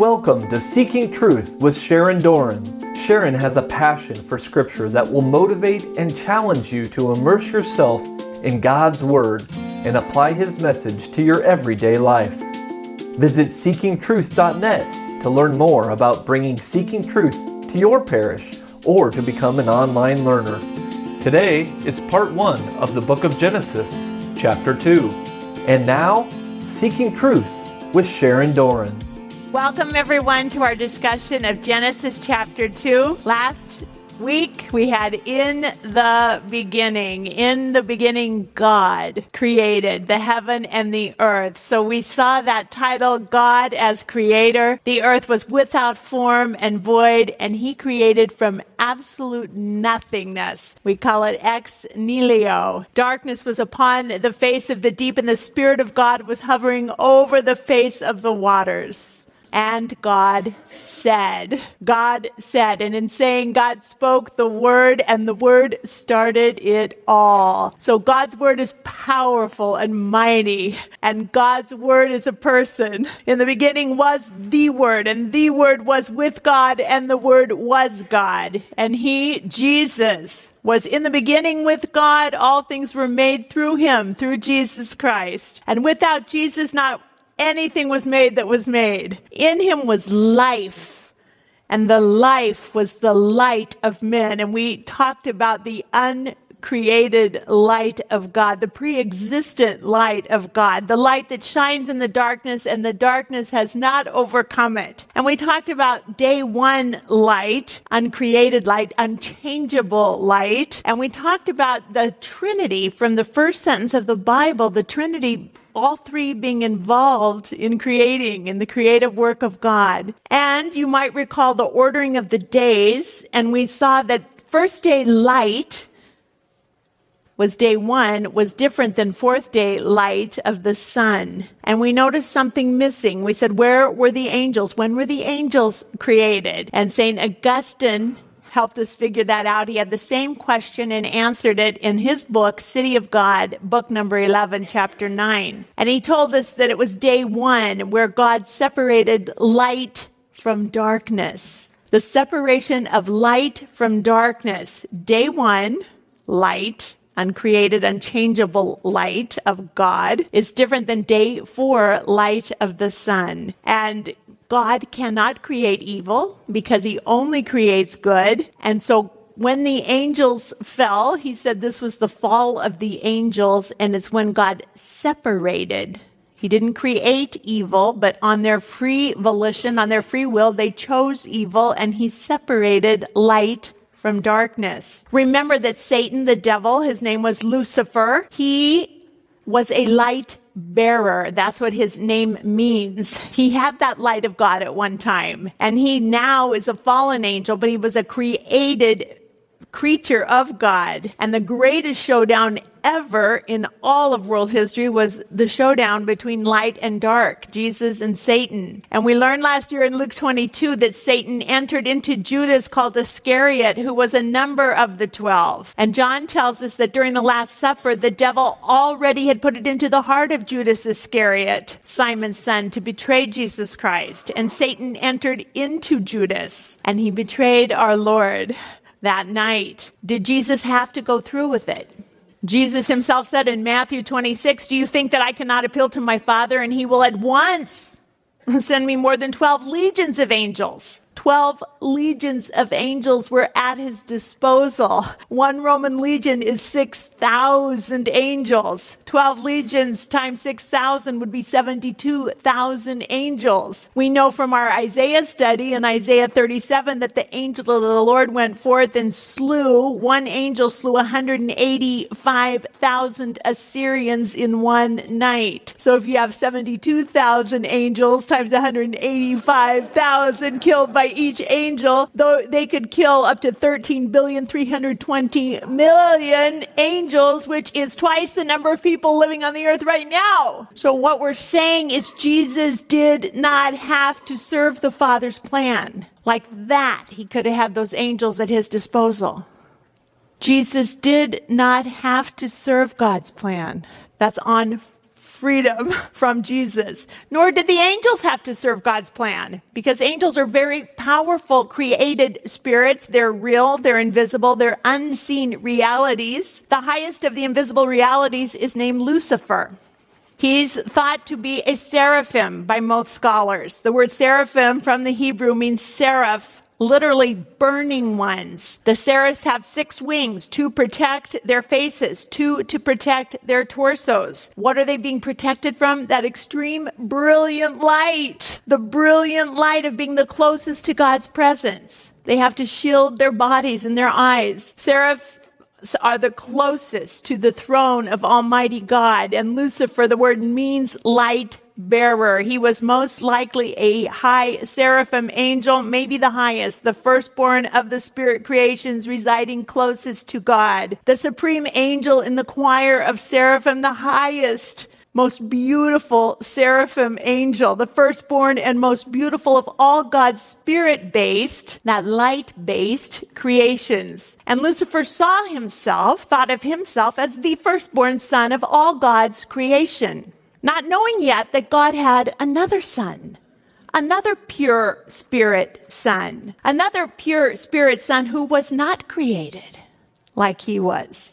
Welcome to Seeking Truth with Sharon Doran. Sharon has a passion for Scripture that will motivate and challenge you to immerse yourself in God's Word and apply His message to your everyday life. Visit SeekingTruth.net to learn more about bringing Seeking Truth to your parish or to become an online learner. Today, it's part 1 of the book of Genesis, chapter 2. And now, Seeking Truth with Sharon Doran. Welcome everyone to our discussion of Genesis chapter 2. Last week we had in the beginning God created the heaven and the earth. So we saw that title, God as creator. The earth was without form and void, and he created from absolute nothingness. We call it ex nihilo. Darkness was upon the face of the deep, and the Spirit of God was hovering over the face of the waters. And God said, and in saying God spoke the word, and the word started it all. So God's word is powerful and mighty, and God's word is a person. In the beginning was the word, and the word was with God, and the word was God. And he, Jesus, was in the beginning with God. All things were made through him, through Jesus Christ. And without Jesus, not anything was made that was made. In him was life, and the life was the light of men. And we talked about the uncreated light of God, the pre-existent light of God, the light that shines in the darkness, and the darkness has not overcome it. And we talked about day one light, uncreated light, unchangeable light. And we talked about the Trinity from the first sentence of the Bible, the Trinity, all three being involved in creating, in the creative work of God. And you might recall the ordering of the days, and we saw that first day light was day one, was different than fourth day light of the sun. And we noticed something missing. We said, where were the angels? When were the angels created? And St. Augustine helped us figure that out. He had the same question and answered it in his book, City of God, book number 11, chapter 9. And he told us that it was day one where God separated light from darkness. The separation of light from darkness. Day one, light, uncreated, unchangeable light of God, is different than day four, light of the sun. And God cannot create evil because he only creates good. And so when the angels fell, he said this was the fall of the angels, and it's when God separated. He didn't create evil, but on their free volition, on their free will, they chose evil, and he separated light from darkness. Remember that Satan, the devil, his name was Lucifer, he was a light bearer. That's what his name means. He had that light of God at one time, and he now is a fallen angel, but he was a created creature of God. And the greatest showdown ever in all of world history was the showdown between light and dark, Jesus and Satan. And we learned last year in Luke 22 that Satan entered into Judas, called Iscariot, who was a number of the 12. And John tells us that during the Last Supper, the devil already had put it into the heart of Judas Iscariot, Simon's son, to betray Jesus Christ. And Satan entered into Judas, and he betrayed our Lord that night. Did Jesus have to go through with it? Jesus himself said in Matthew 26, "Do you think that I cannot appeal to my Father, and he will at once send me more than 12 legions of angels?" 12 legions of angels were at his disposal. One Roman legion is 6,000 angels. 12 legions times 6,000 would be 72,000 angels. We know from our Isaiah study in Isaiah 37 that the angel of the Lord went forth and one angel slew 185,000 Assyrians in one night. So if you have 72,000 angels times 185,000 killed by each angel, though they could kill up to 13,320,000,000 angels, which is twice the number of people living on the earth right now. So what we're saying is Jesus did not have to serve the Father's plan. Like that, he could have had those angels at his disposal. Jesus did not have to serve God's plan. That's on freedom from Jesus. Nor did the angels have to serve God's plan, because angels are very powerful, created spirits. They're real, they're invisible, they're unseen realities. The highest of the invisible realities is named Lucifer. He's thought to be a seraphim by most scholars. The word seraphim from the Hebrew means seraph, literally burning ones. The seraphs have 6 wings, 2 protect their faces, 2 to protect their torsos. What are they being protected from? That extreme brilliant light, the brilliant light of being the closest to God's presence. They have to shield their bodies and their eyes. Seraph are the closest to the throne of Almighty God. And Lucifer, the word means light bearer. He was most likely a high seraphim angel, maybe the highest, the firstborn of the spirit creations, residing closest to God. The supreme angel in the choir of seraphim, the highest, most beautiful seraphim angel, the firstborn and most beautiful of all God's spirit-based, not light-based, creations. And Lucifer saw himself, thought of himself as the firstborn son of all God's creation, not knowing yet that God had another son, another pure spirit son, who was not created like he was.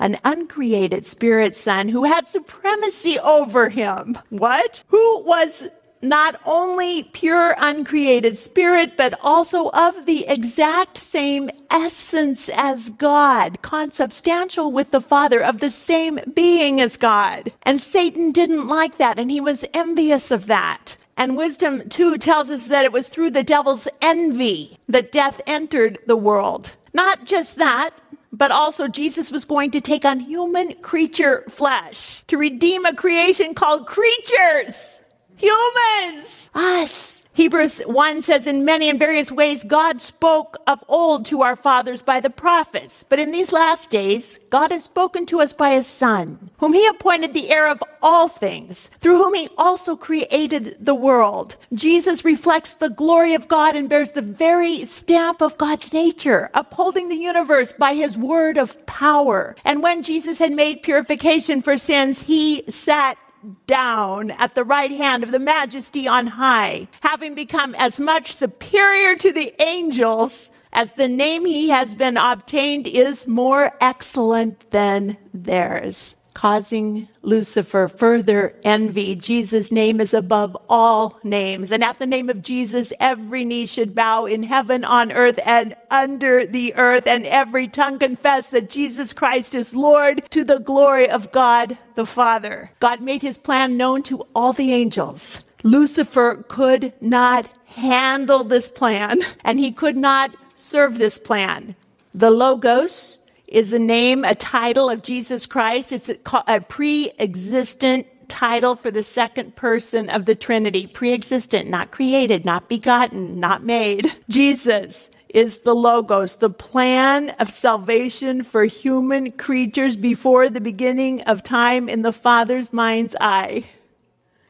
An uncreated spirit son who had supremacy over him. What? Who was not only pure uncreated spirit, but also of the exact same essence as God, consubstantial with the Father, of the same being as God. And Satan didn't like that, and he was envious of that. And Wisdom 2 tells us that it was through the devil's envy that death entered the world. Not just that, but also Jesus was going to take on human creature flesh to redeem a creation called creatures, humans, us. Hebrews 1 says, in many and various ways, God spoke of old to our fathers by the prophets. But in these last days, God has spoken to us by his Son, whom he appointed the heir of all things, through whom he also created the world. Jesus reflects the glory of God and bears the very stamp of God's nature, upholding the universe by his word of power. And when Jesus had made purification for sins, he sat down at the right hand of the majesty on high, having become as much superior to the angels as the name he has been obtained is more excellent than theirs, causing Lucifer further envy. Jesus' name is above all names, and at the name of Jesus, every knee should bow in heaven, on earth, and under the earth, and every tongue confess that Jesus Christ is Lord, to the glory of God the Father. God made his plan known to all the angels. Lucifer could not handle this plan, and he could not serve this plan. The Logos is the name, a title of Jesus Christ. It's a pre-existent title for the second person of the Trinity. Pre-existent, not created, not begotten, not made. Jesus is the Logos, the plan of salvation for human creatures before the beginning of time in the Father's mind's eye.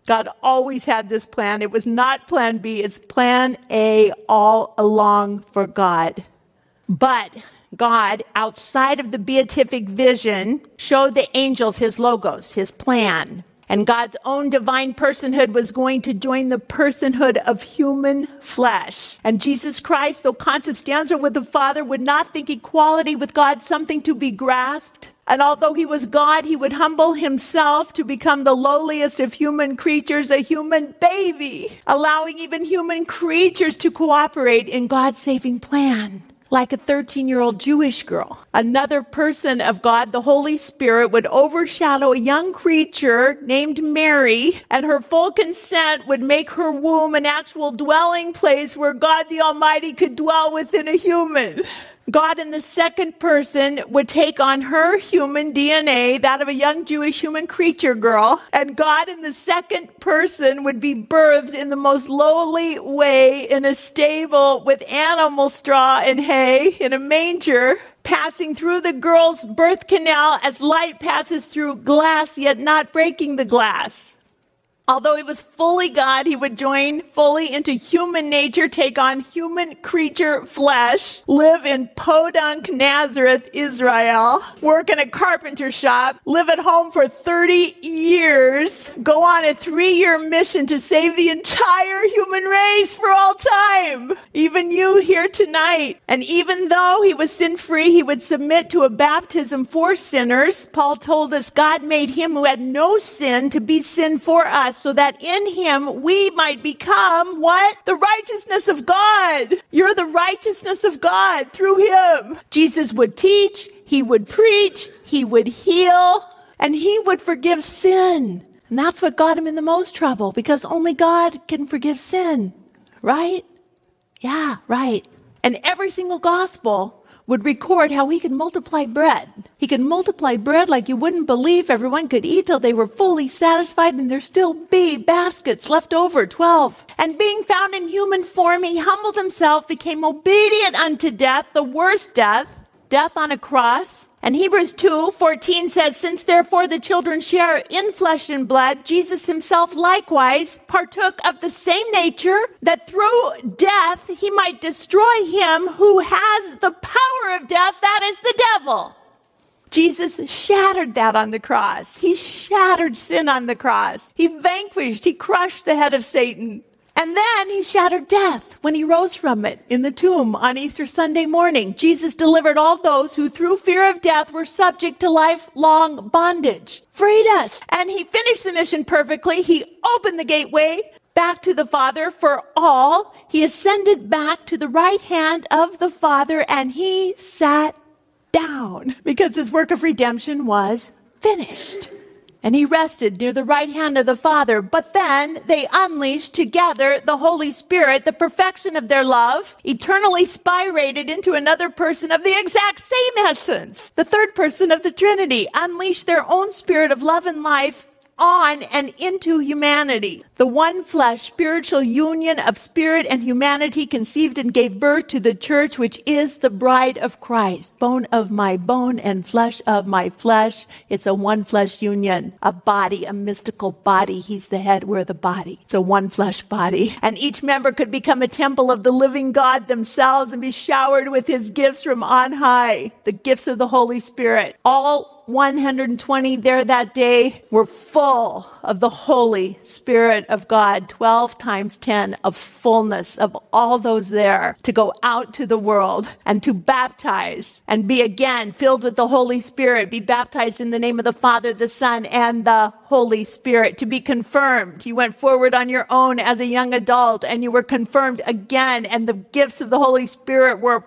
God always had this plan. It was not plan B. It's plan A all along for God. But God, outside of the beatific vision, showed the angels his Logos, his plan. And God's own divine personhood was going to join the personhood of human flesh. And Jesus Christ, though consubstantial with the Father, would not think equality with God something to be grasped. And although he was God, he would humble himself to become the lowliest of human creatures, a human baby, allowing even human creatures to cooperate in God's saving plan. Like a 13-year-old Jewish girl, another person of God, the Holy Spirit, would overshadow a young creature named Mary, and her full consent would make her womb an actual dwelling place where God the Almighty could dwell within a human. God in the second person would take on her human DNA, that of a young Jewish human creature girl, and God in the second person would be birthed in the most lowly way in a stable with animal straw and hay in a manger, passing through the girl's birth canal as light passes through glass, yet not breaking the glass. Although he was fully God, he would join fully into human nature, take on human creature flesh, live in Podunk, Nazareth, Israel, work in a carpenter shop, live at home for 30 years, go on a 3-year mission to save the entire human race for all time, even you here tonight. And even though he was sin-free, he would submit to a baptism for sinners. Paul told us God made him who had no sin to be sin for us, so that in him we might become what? The righteousness of God. You're the righteousness of God through him. Jesus would teach, he would preach, he would heal, and he would forgive sin. And that's what got him in the most trouble, because only God can forgive sin, right? Yeah, right. And every single gospel would record how he could multiply bread. He could multiply bread like you wouldn't believe. Everyone could eat till they were fully satisfied, and there still be baskets left over, 12. And being found in human form, he humbled himself, became obedient unto death, the worst death, death on a cross. And Hebrews 2:14 says, since therefore the children share in flesh and blood, Jesus himself likewise partook of the same nature, that through death he might destroy him who has the power of death, that is the devil. Jesus shattered that on the cross. He shattered sin on the cross. He vanquished, he crushed the head of Satan. And then he shattered death when he rose from it in the tomb on Easter Sunday morning. Jesus delivered all those who through fear of death were subject to lifelong bondage. Freed us. And he finished the mission perfectly. He opened the gateway back to the Father for all. He ascended back to the right hand of the Father, and he sat down because his work of redemption was finished. And he rested near the right hand of the Father. But then they unleashed together the Holy Spirit, the perfection of their love, eternally spirated into another person of the exact same essence. The third person of the Trinity unleashed their own spirit of love and life on and into humanity. The one flesh spiritual union of spirit and humanity conceived and gave birth to the church, which is the bride of Christ, bone of my bone and flesh of my flesh. It's a one flesh union, a body, a mystical body. He's the head, we're the body. It's a one flesh body. And each member could become a temple of the living God themselves and be showered with his gifts from on high, the gifts of the Holy Spirit. All 120 there that day were full of the Holy Spirit of God, 12 times 10 of fullness of all those there, to go out to the world and to baptize and be again filled with the Holy Spirit, be baptized in the name of the Father, the Son, and the Holy Spirit, to be confirmed. You went forward on your own as a young adult and you were confirmed again, and the gifts of the Holy Spirit were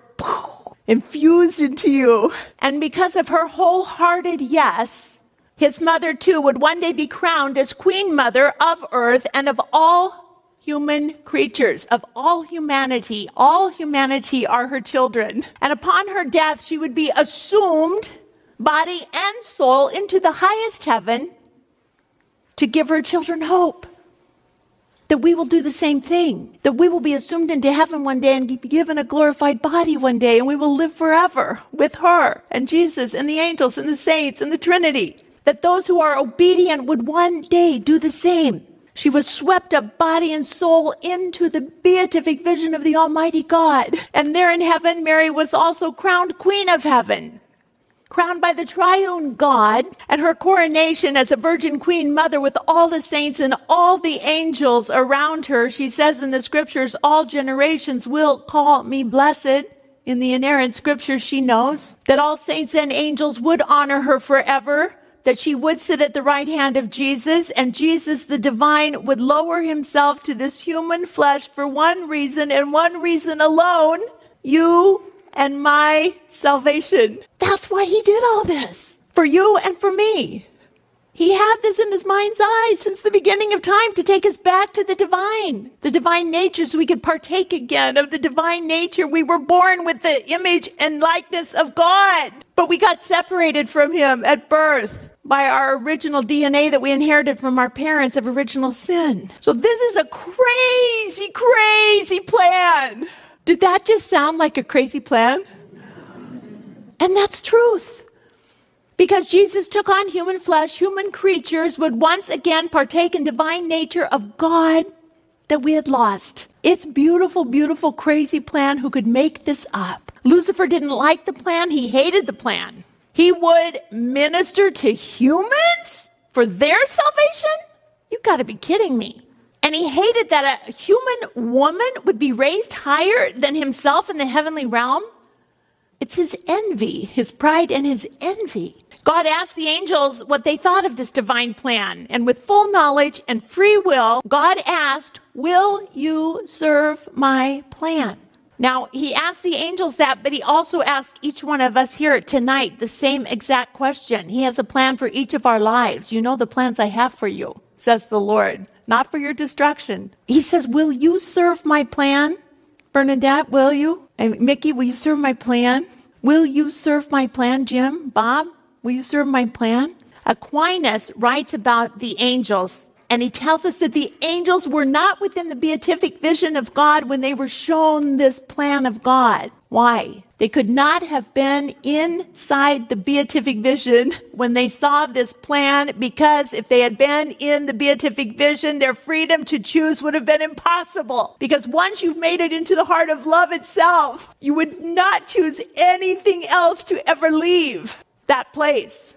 infused into you. And because of her wholehearted yes, his mother too would one day be crowned as Queen Mother of Earth and of all human creatures, of all humanity. All humanity are her children. And upon her death, she would be assumed, body and soul, into the highest heaven to give her children hope that we will do the same thing, that we will be assumed into heaven one day and be given a glorified body one day, and we will live forever with her and Jesus and the angels and the saints and the Trinity, that those who are obedient would one day do the same. She was swept up body and soul into the beatific vision of the Almighty God. And there in heaven, Mary was also crowned Queen of Heaven, crowned by the triune God, and her coronation as a virgin queen mother with all the saints and all the angels around her. She says in the scriptures, all generations will call me blessed. In the inerrant scriptures, she knows that all saints and angels would honor her forever, that she would sit at the right hand of Jesus, and Jesus, the divine, would lower himself to this human flesh for one reason and one reason alone: you and my salvation. That's why he did all this, for you and for me. He had this in his mind's eye since the beginning of time, to take us back to the divine nature, so we could partake again of the divine nature. We were born with the image and likeness of God, but we got separated from him at birth by our original DNA that we inherited from our parents of original sin. So this is a crazy, crazy plan. Did that just sound like a crazy plan? And that's truth. Because Jesus took on human flesh, human creatures would once again partake in divine nature of God that we had lost. It's beautiful, beautiful, crazy plan. Who could make this up? Lucifer didn't like the plan. He hated the plan. He would minister to humans for their salvation? You've got to be kidding me. And he hated that a human woman would be raised higher than himself in the heavenly realm. It's his envy, his pride and his envy. God asked the angels what they thought of this divine plan. And with full knowledge and free will, God asked, "Will you serve my plan?" Now, he asked the angels that, but he also asked each one of us here tonight the same exact question. He has a plan for each of our lives. "You know the plans I have for you, says the Lord, not for your destruction." He says, "Will you serve my plan? Bernadette, will you? And Mickey, will you serve my plan? Will you serve my plan? Jim, Bob? Will you serve my plan?" Aquinas writes about the angels, and he tells us that the angels were not within the beatific vision of God when they were shown this plan of God. Why? They could not have been inside the beatific vision when they saw this plan, because if they had been in the beatific vision, their freedom to choose would have been impossible. Because once you've made it into the heart of love itself, you would not choose anything else to ever leave that place.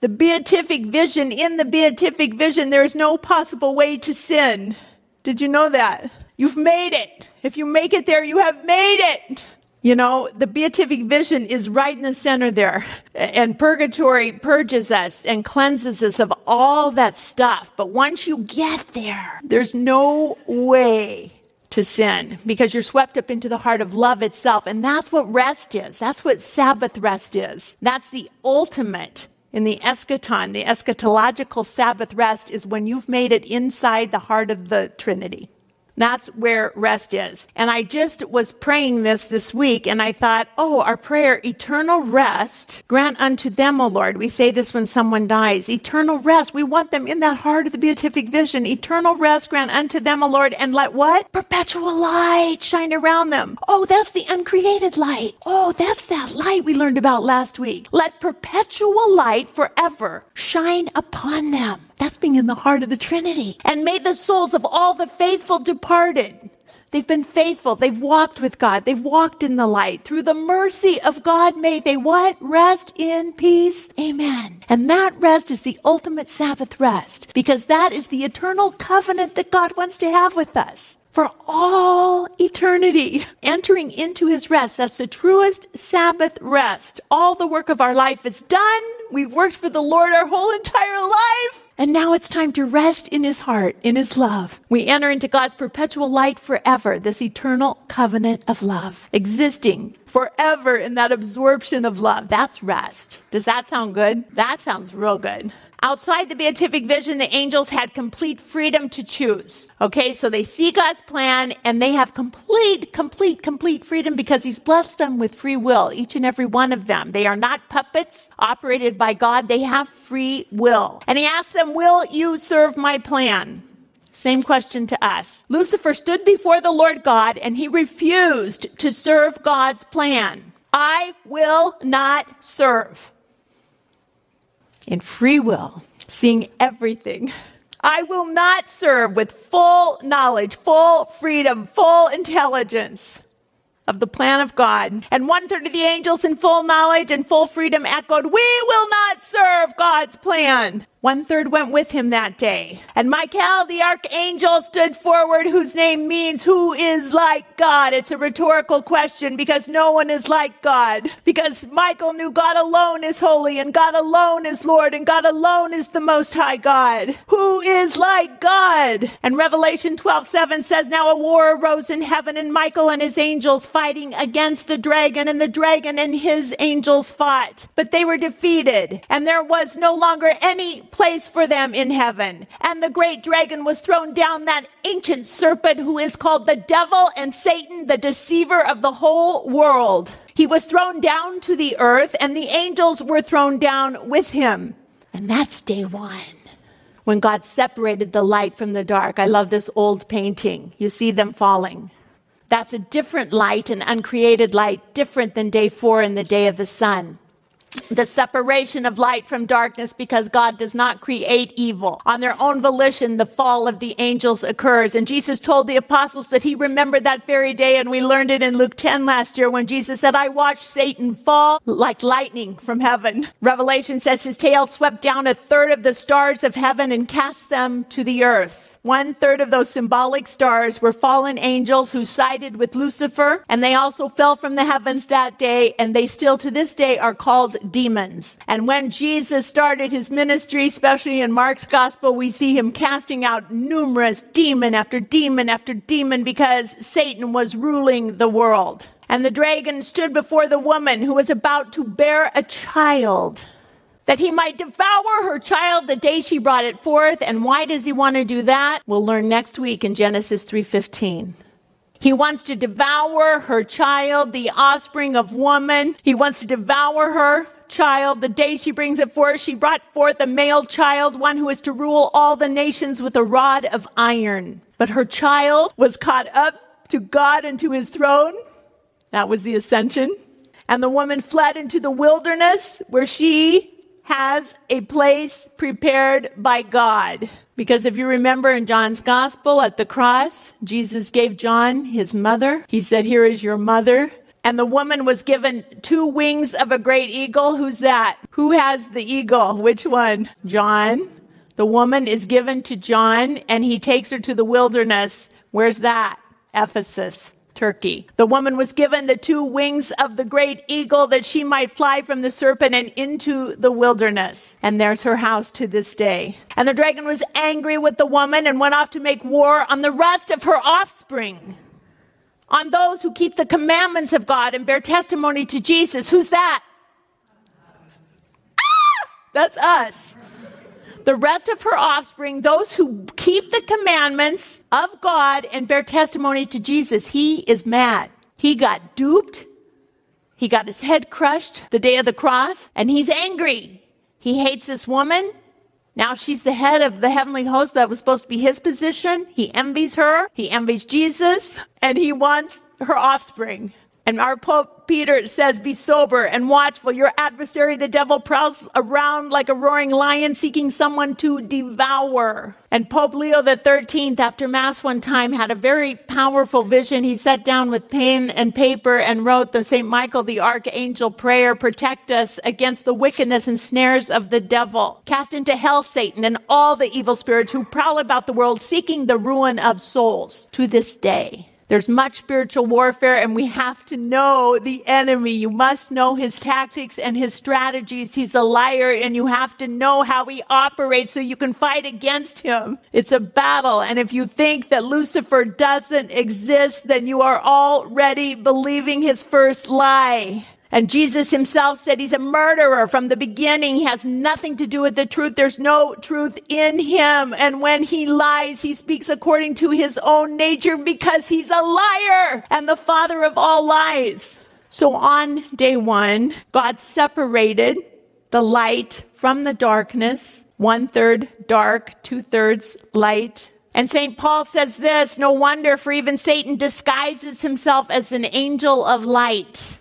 The beatific vision, in the beatific vision, there is no possible way to sin. Did you know that? You've made it. If you make it there, you have made it. You know, the beatific vision is right in the center there. And purgatory purges us and cleanses us of all that stuff. But once you get there, there's no way to sin, because you're swept up into the heart of love itself. And that's what rest is. That's what Sabbath rest is. That's the ultimate in the eschaton. The eschatological Sabbath rest is when you've made it inside the heart of the Trinity. That's where rest is. And I just was praying this week, and I thought, oh, our prayer, eternal rest, grant unto them, O Lord. We say this when someone dies, eternal rest. We want them in that heart of the beatific vision. Eternal rest, grant unto them, O Lord, and let what? Perpetual light shine around them. Oh, that's the uncreated light. Oh, that's that light we learned about last week. Let perpetual light forever shine upon them. That's being in the heart of the Trinity. And may the souls of all the faithful departed. They've been faithful. They've walked with God. They've walked in the light. Through the mercy of God, may they what? Rest in peace. Amen. And that rest is the ultimate Sabbath rest, because that is the eternal covenant that God wants to have with us for all eternity. Entering into his rest, that's the truest Sabbath rest. All the work of our life is done. We've worked for the Lord our whole entire life. And now it's time to rest in his heart, in his love. We enter into God's perpetual light forever, this eternal covenant of love, existing forever in that absorption of love. That's rest. Does that sound good? That sounds real good. Outside the beatific vision, the angels had complete freedom to choose. Okay, so they see God's plan, and they have complete freedom, because he's blessed them with free will, each and every one of them. They are not puppets operated by God. They have free will. And he asked them, "Will you serve my plan?" Same question to us. Lucifer stood before the Lord God, and he refused to serve God's plan. "I will not serve." In free will, seeing everything. "I will not serve," with full knowledge, full freedom, full intelligence of the plan of God. And 1/3 of the angels, in full knowledge and full freedom, echoed, "We will not serve God's plan." 1/3 went with him that day. And Michael, the archangel, stood forward, whose name means "who is like God." It's a rhetorical question, because no one is like God. Because Michael knew God alone is holy, and God alone is Lord, and God alone is the Most High God. Who is like God? And Revelation 12:7 says, "Now a war arose in heaven, and Michael and his angels fighting against the dragon, and the dragon and his angels fought. But they were defeated, and there was no longer any place for them in heaven. And the great dragon was thrown down, that ancient serpent who is called the devil and Satan, the deceiver of the whole world. He was thrown down to the earth, and the angels were thrown down with him." And that's day one, when God separated the light from the dark. I love this old painting. You see them falling. That's a different light, an uncreated light, different than day 4 and the day of the sun. the separation of light from darkness, because God does not create evil. On their own volition, the fall of the angels occurs. And Jesus told the apostles that he remembered that very day, and we learned it in Luke 10 last year when Jesus said, I watched Satan fall like lightning from heaven. Revelation says his tail swept down a third of the stars of heaven and cast them to the earth. 1/3 of those symbolic stars were fallen angels who sided with Lucifer, and they also fell from the heavens that day, and they still to this day are called demons. And when Jesus started his ministry, especially in Mark's gospel, we see him casting out numerous demon after demon after demon because Satan was ruling the world. And the dragon stood before the woman who was about to bear a child, that he might devour her child the day she brought it forth. And why does he want to do that? We'll learn next week in Genesis 3:15. He wants to devour her child, the offspring of woman. He wants to devour her child the day she brings it forth. She brought forth a male child, one who is to rule all the nations with a rod of iron. But her child was caught up to God and to his throne. That was the ascension. And the woman fled into the wilderness, where she has a place prepared by God. Because if you remember in John's gospel at the cross, Jesus gave John his mother. He said, here is your mother. And the woman was given 2 wings of a great eagle. Who's that? Who has the eagle? Which one? John. The woman is given to John, and he takes her to the wilderness. Where's that? Ephesus, Turkey. The woman was given the 2 wings of the great eagle that she might fly from the serpent and into the wilderness. And there's her house to this day. And the dragon was angry with the woman and went off to make war on the rest of her offspring, on those who keep the commandments of God and bear testimony to Jesus. Who's that? Ah! That's us. The rest of her offspring, those who keep the commandments of God and bear testimony to Jesus. He is mad. He got duped. He got his head crushed the day of the cross, and he's angry. He hates this woman. Now she's the head of the heavenly host. That was supposed to be his position. He envies her. He envies Jesus, and he wants her offspring. And our Pope Peter says, be sober and watchful. Your adversary, the devil, prowls around like a roaring lion seeking someone to devour. And Pope Leo the 13th, after Mass one time, had a very powerful vision. He sat down with pen and paper and wrote the St. Michael the Archangel prayer, protect us against the wickedness and snares of the devil. Cast into hell Satan and all the evil spirits who prowl about the world seeking the ruin of souls to this day. There's much spiritual warfare, and we have to know the enemy. You must know his tactics and his strategies. He's a liar, and you have to know how he operates so you can fight against him. It's a battle, and if you think that Lucifer doesn't exist, then you are already believing his first lie. And Jesus himself said he's a murderer from the beginning. He has nothing to do with the truth. There's no truth in him. And when he lies, he speaks according to his own nature, because he's a liar and the father of all lies. So on day one, God separated the light from the darkness. 1/3 dark, 2/3 light. And St. Paul says this, no wonder, for even Satan disguises himself as an angel of light.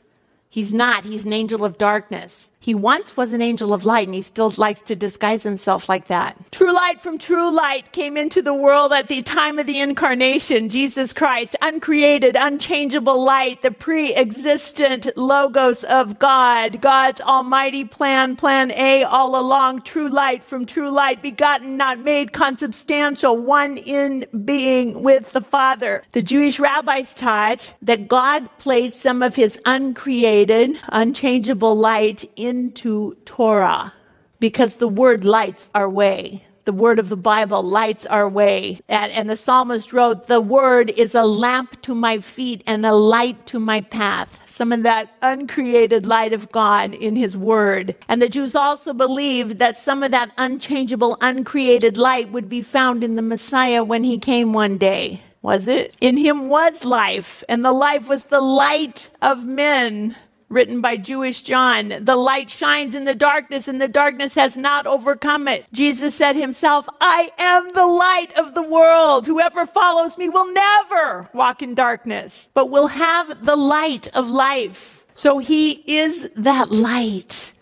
He's not. He's an angel of darkness. He once was an angel of light, and he still likes to disguise himself like that. True light from true light came into the world at the time of the incarnation. Jesus Christ, uncreated, unchangeable light, the pre-existent Logos of God, God's almighty plan, plan A all along, true light from true light, begotten, not made, consubstantial, one in being with the Father. The Jewish rabbis taught that God placed some of his uncreated, unchangeable light into Torah, because the word lights our way. The word of the Bible lights our way. And the psalmist wrote, the word is a lamp to my feet and a light to my path. Some of that uncreated light of God in his word. And the Jews also believed that some of that unchangeable, uncreated light would be found in the Messiah when he came one day. Was it? In him was life, and the life was the light of men. Written by Jewish John, the light shines in the darkness, and the darkness has not overcome it. Jesus said himself, I am the light of the world. Whoever follows me will never walk in darkness, but will have the light of life. So he is that light.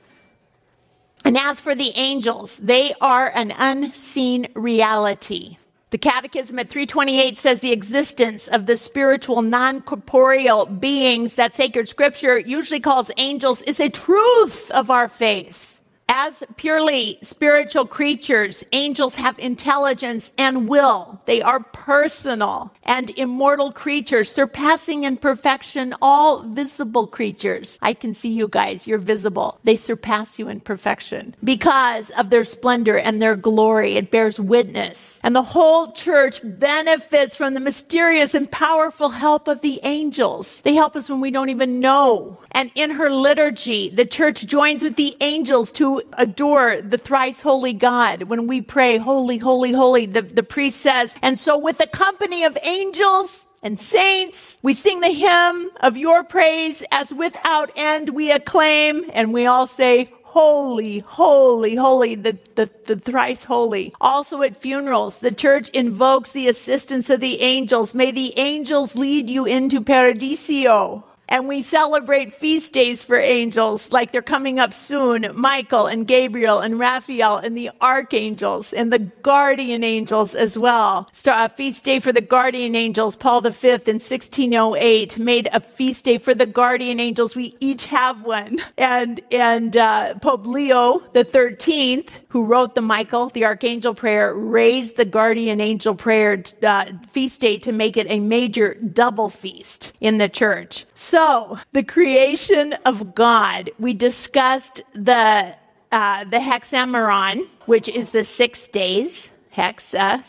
And as for the angels, they are an unseen reality. The Catechism at 328 says the existence of the spiritual, non-corporeal beings that sacred scripture usually calls angels is a truth of our faith. As purely spiritual creatures, angels have intelligence and will. They are personal and immortal creatures, surpassing in perfection all visible creatures. I can see you guys. You're visible. They surpass you in perfection because of their splendor and their glory. It bears witness. And the whole church benefits from the mysterious and powerful help of the angels. They help us when we don't even know. And in her liturgy, the church joins with the angels to adore the thrice holy God. When we pray, holy, holy, holy, the priest says, and so with the company of angels and saints, we sing the hymn of your praise as without end we acclaim, and we all say, holy, holy, holy, the thrice holy. Also at funerals, the church invokes the assistance of the angels. May the angels lead you into paradiso. And we celebrate feast days for angels, like they're coming up soon, Michael and Gabriel and Raphael and the archangels and the guardian angels as well. So a feast day for the guardian angels, Paul V in 1608 made a feast day for the guardian angels. We each have one. And Pope Leo the 13th, who wrote the Michael, the archangel prayer, raised the guardian angel prayer feast day to make it a major double feast in the church. So, the creation of God, we discussed the hexameron, which is the 6 days, hexa,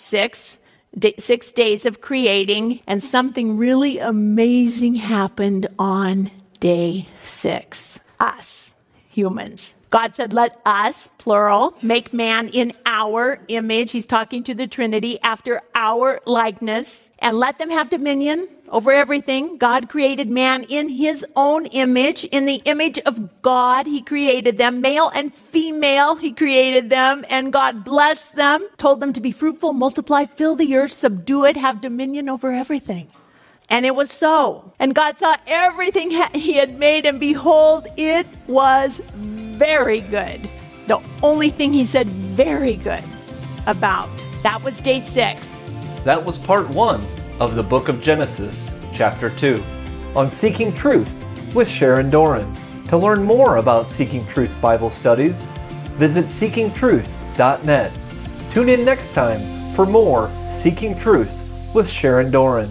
6 days of creating, and something really amazing happened on day 6, us, humans. God said, let us, plural, make man in our image. He's talking to the Trinity, after our likeness, and let them have dominion over everything. God created man in his own image. In the image of God, he created them. Male and female, he created them. And God blessed them, told them to be fruitful, multiply, fill the earth, subdue it, have dominion over everything. And it was so. And God saw everything he had made, and behold, it was very good. The only thing he said very good about. That was day 6. That was part 1 of the book of Genesis, chapter 2, on Seeking Truth with Sharon Doran. To learn more about Seeking Truth Bible studies, visit SeekingTruth.net. Tune in next time for more Seeking Truth with Sharon Doran.